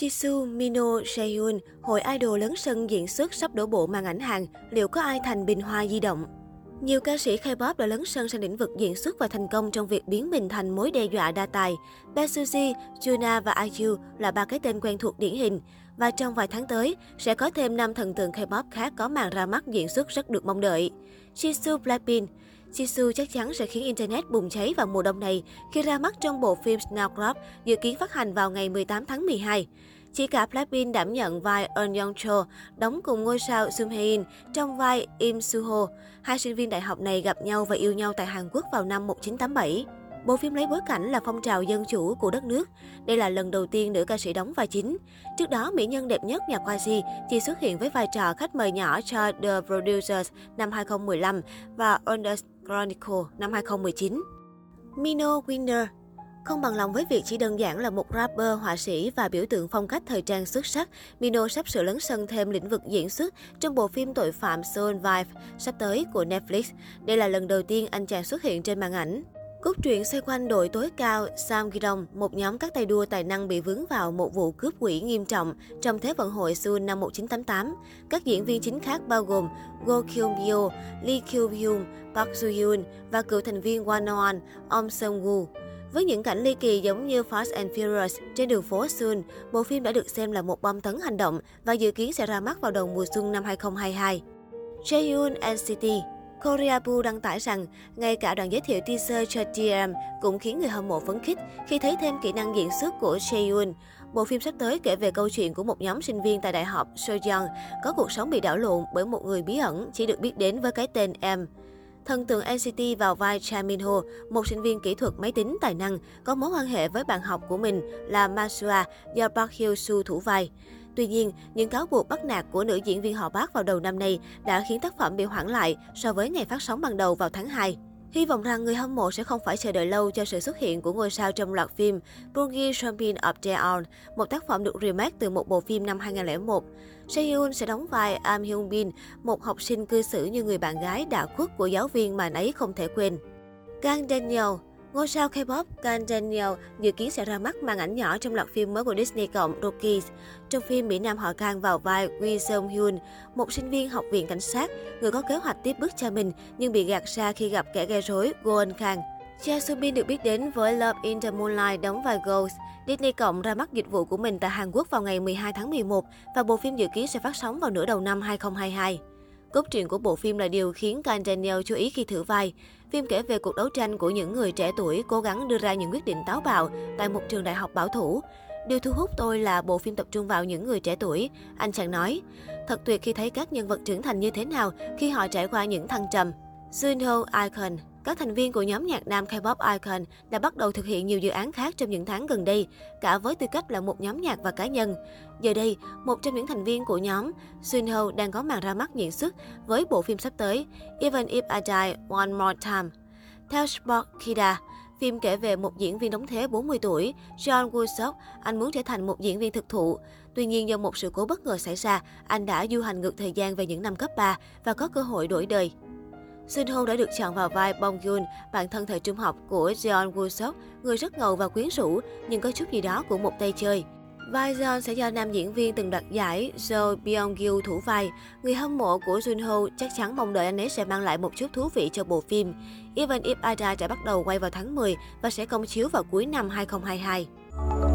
Jisoo, Mino, Se-hyun, hội idol lớn sân diễn xuất sắp đổ bộ màn ảnh Hàn, liệu có ai thành bình hoa di động? Nhiều ca sĩ K-pop đã lấn sân sang lĩnh vực diễn xuất và thành công trong việc biến mình thành mối đe dọa đa tài. Bae Suzy, Juna và IU là ba cái tên quen thuộc điển hình. Và trong vài tháng tới, sẽ có thêm 5 thần tượng K-pop khác có màn ra mắt diễn xuất rất được mong đợi. Jisoo, Blackpink. Jisoo chắc chắn sẽ khiến Internet bùng cháy vào mùa đông này khi ra mắt trong bộ phim Snowdrop dự kiến phát hành vào ngày 18 tháng 12. Chỉ cả Blackpink đảm nhận vai Eun Young Cho, đóng cùng ngôi sao Sum He-in trong vai Im Suho. Hai sinh viên đại học này gặp nhau và yêu nhau tại Hàn Quốc vào năm 1987. Bộ phim lấy bối cảnh là phong trào dân chủ của đất nước. Đây là lần đầu tiên nữ ca sĩ đóng vai chính. Trước đó, mỹ nhân đẹp nhất nhà Quasi chỉ xuất hiện với vai trò khách mời nhỏ cho The Producers năm 2015 và On The Chronicle năm 2019. Mino Winner. Không bằng lòng với việc chỉ đơn giản là một rapper, họa sĩ và biểu tượng phong cách thời trang xuất sắc, Mino sắp sửa lấn sân thêm lĩnh vực diễn xuất trong bộ phim tội phạm Soul Vive sắp tới của Netflix. Đây là lần đầu tiên anh chàng xuất hiện trên màn ảnh. Cốt truyện xoay quanh đội tối cao Samgyeong, một nhóm các tay đua tài năng bị vướng vào một vụ cướp quỹ nghiêm trọng trong Thế vận hội Seoul năm 1988. Các diễn viên chính khác bao gồm Go Kyu-bi, Lee Kyu-hyun, Park Soo-hyun và cựu thành viên Wanna One, Oh Seung-gu. Với những cảnh ly kỳ giống như Fast and Furious trên đường phố Seoul, bộ phim đã được xem là một bom tấn hành động và dự kiến sẽ ra mắt vào đầu mùa xuân năm 2022. Chaeyoung NCT. Korea Boo đăng tải rằng, ngay cả đoạn giới thiệu teaser cho TM cũng khiến người hâm mộ phấn khích khi thấy thêm kỹ năng diễn xuất của Chaeyoung. Bộ phim sắp tới kể về câu chuyện của một nhóm sinh viên tại đại học Soyang có cuộc sống bị đảo lộn bởi một người bí ẩn chỉ được biết đến với cái tên Em. Thần tượng NCT vào vai Cha Minho, một sinh viên kỹ thuật máy tính tài năng, có mối quan hệ với bạn học của mình là Masua do Park Hyo Su thủ vai. Tuy nhiên, những cáo buộc bắt nạt của nữ diễn viên họ Park vào đầu năm nay đã khiến tác phẩm bị hoãn lại so với ngày phát sóng ban đầu vào tháng 2. Hy vọng rằng người hâm mộ sẽ không phải chờ đợi lâu cho sự xuất hiện của ngôi sao trong loạt phim Bungie Champion of the Own, một tác phẩm được remake từ một bộ phim năm 2001. Se-hyun sẽ đóng vai Am Hyun-bin, một học sinh cư xử như người bạn gái đã khuất của giáo viên mà anh ấy không thể quên. Kang Daniel. Ngôi sao K-pop Kang Daniel dự kiến sẽ ra mắt màn ảnh nhỏ trong loạt phim mới của Disney+ Rockies. Trong phim, mỹ nam họ Kang vào vai Wee Seung-hyun, một sinh viên học viện cảnh sát, người có kế hoạch tiếp bước cha mình nhưng bị gạt ra khi gặp kẻ gây rối Goon Kang. Cha Subin được biết đến với Love in the Moonlight đóng vai Ghost. Disney+ ra mắt dịch vụ của mình tại Hàn Quốc vào ngày 12 tháng 11 và bộ phim dự kiến sẽ phát sóng vào nửa đầu năm 2022. Cốt truyện của bộ phim là điều khiến Kang Daniel chú ý khi thử vai. Phim kể về cuộc đấu tranh của những người trẻ tuổi cố gắng đưa ra những quyết định táo bạo tại một trường đại học bảo thủ. Điều thu hút tôi là bộ phim tập trung vào những người trẻ tuổi, anh chàng nói. Thật tuyệt khi thấy các nhân vật trưởng thành như thế nào khi họ trải qua những thăng trầm. Junho Icon. Các thành viên của nhóm nhạc nam K-pop Icon đã bắt đầu thực hiện nhiều dự án khác trong những tháng gần đây, cả với tư cách là một nhóm nhạc và cá nhân. Giờ đây, một trong những thành viên của nhóm, Junho, đang có màn ra mắt diễn xuất với bộ phim sắp tới Even If I Die One More Time. Theo Sport Kida, phim kể về một diễn viên đóng thế 40 tuổi, John Woo-seok, anh muốn trở thành một diễn viên thực thụ. Tuy nhiên, do một sự cố bất ngờ xảy ra, anh đã du hành ngược thời gian về những năm cấp 3 và có cơ hội đổi đời. Junho đã được chọn vào vai Bong-yoon, bạn thân thời trung học của Jeon Woo-seok, người rất ngầu và quyến rũ, nhưng có chút gì đó của một tay chơi. Vai Jeon sẽ do nam diễn viên từng đoạt giải Jo Byung-gil thủ vai. Người hâm mộ của Junho chắc chắn mong đợi anh ấy sẽ mang lại một chút thú vị cho bộ phim. Even If I Die đã bắt đầu quay vào tháng 10 và sẽ công chiếu vào cuối năm 2022.